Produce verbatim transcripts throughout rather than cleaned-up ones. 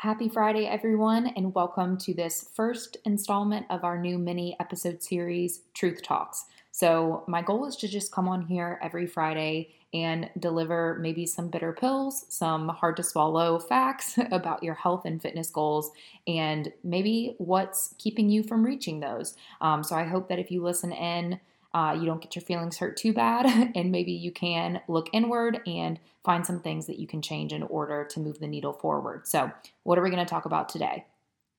Happy Friday, everyone, and welcome to this first installment of our new mini episode series, Truth Talks. So my goal is to just come on here every Friday and deliver maybe some bitter pills, some hard to swallow facts about your health and fitness goals, and maybe what's keeping you from reaching those. Um, so I hope that if you listen in, uh, you don't get your feelings hurt too bad, and maybe you can look inward and find some things that you can change in order to move the needle forward. So what are we going to talk about today?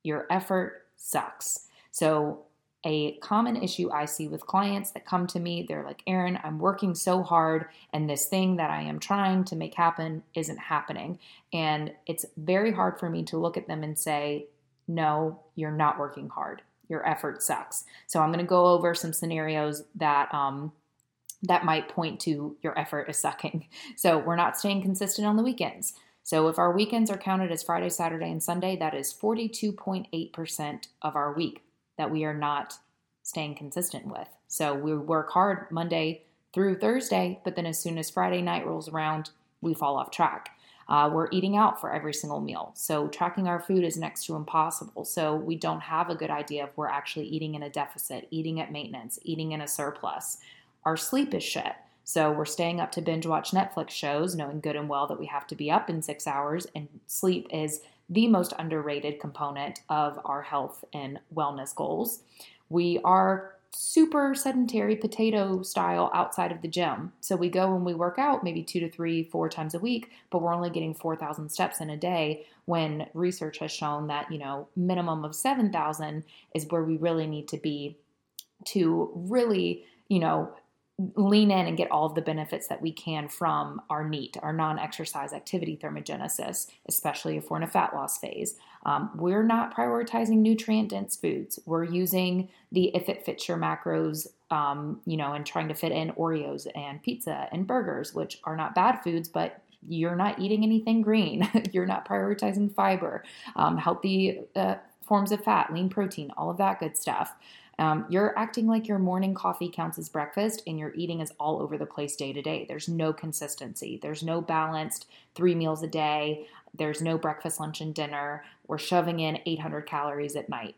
Your effort sucks. So a common issue I see with clients that come to me, they're like, Erin, I'm working so hard and this thing that I am trying to make happen isn't happening. And it's very hard for me to look at them and say, no, you're not working hard. Your effort sucks. So I'm going to go over some scenarios that, um, that might point to your effort is sucking. So we're not staying consistent on the weekends. So if our weekends are counted as Friday, Saturday, and Sunday, that is forty-two point eight percent of our week that we are not staying consistent with. So we work hard Monday through Thursday, but then as soon as Friday night rolls around, we fall off track. Uh, we're eating out for every single meal. So tracking our food is next to impossible. So we don't have a good idea if we're actually eating in a deficit, eating at maintenance, eating in a surplus. Our sleep is shit. So we're staying up to binge watch Netflix shows, knowing good and well that we have to be up in six hours, and sleep is the most underrated component of our health and wellness goals. We are super sedentary potato style outside of the gym. So we go and we work out maybe two to three, four times a week, but we're only getting four thousand steps in a day when research has shown that, you know, minimum of seven thousand is where we really need to be to really, you know, lean in and get all of the benefits that we can from our NEAT, our non-exercise activity thermogenesis, especially if we're in a fat loss phase. Um, we're not prioritizing nutrient-dense foods. We're using the if it fits your macros, um, you know, and trying to fit in Oreos and pizza and burgers, which are not bad foods, but you're not eating anything green. You're not prioritizing fiber, um, healthy uh, forms of fat, lean protein, all of that good stuff. Um, you're acting like your morning coffee counts as breakfast and your eating is all over the place day to day. There's no consistency. There's no balanced three meals a day. There's no breakfast, lunch, and dinner. We're shoving in eight hundred calories at night.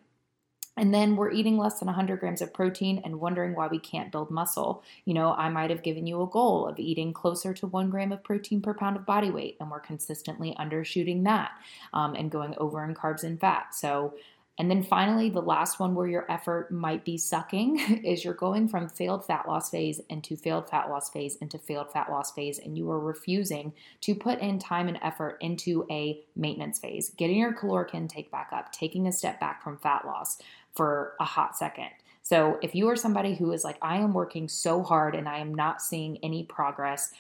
And then we're eating less than one hundred grams of protein and wondering why we can't build muscle. You know, I might have given you a goal of eating closer to one gram of protein per pound of body weight, and we're consistently undershooting that um, and going over in carbs and fat. So And then finally, the last one where your effort might be sucking is you're going from failed fat loss phase into failed fat loss phase into failed fat loss phase, and you are refusing to put in time and effort into a maintenance phase, getting your caloric intake back up, taking a step back from fat loss for a hot second. So if you are somebody who is like, I am working so hard and I am not seeing any progress,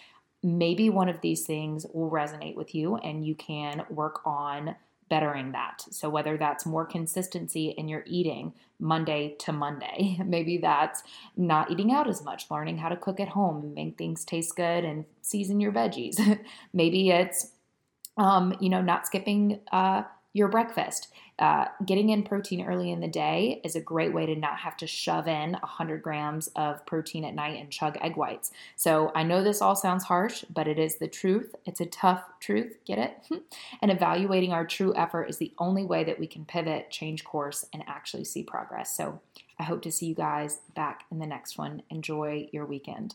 maybe one of these things will resonate with you and you can work on bettering that. So whether that's more consistency in your eating Monday to Monday, maybe that's not eating out as much, learning how to cook at home and make things taste good and season your veggies. Maybe it's, um, you know, not skipping, uh, your breakfast. Uh, getting in protein early in the day is a great way to not have to shove in one hundred grams of protein at night and chug egg whites. So I know this all sounds harsh, but it is the truth. It's a tough truth. Get it? And evaluating our true effort is the only way that we can pivot, change course, and actually see progress. So I hope to see you guys back in the next one. Enjoy your weekend.